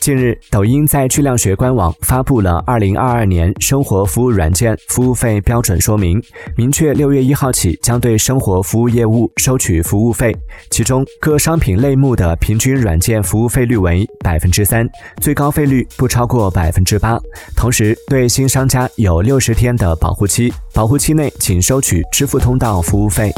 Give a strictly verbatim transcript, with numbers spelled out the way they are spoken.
近日，抖音在巨量学官网发布了二零二二年生活服务软件服务费标准说明，明确六月一号起将对生活服务业务收取服务费，其中各商品类目的平均软件服务费率为 百分之三， 最高费率不超过 百分之八， 同时对新商家有六十天的保护期，保护期内仅收取支付通道服务费。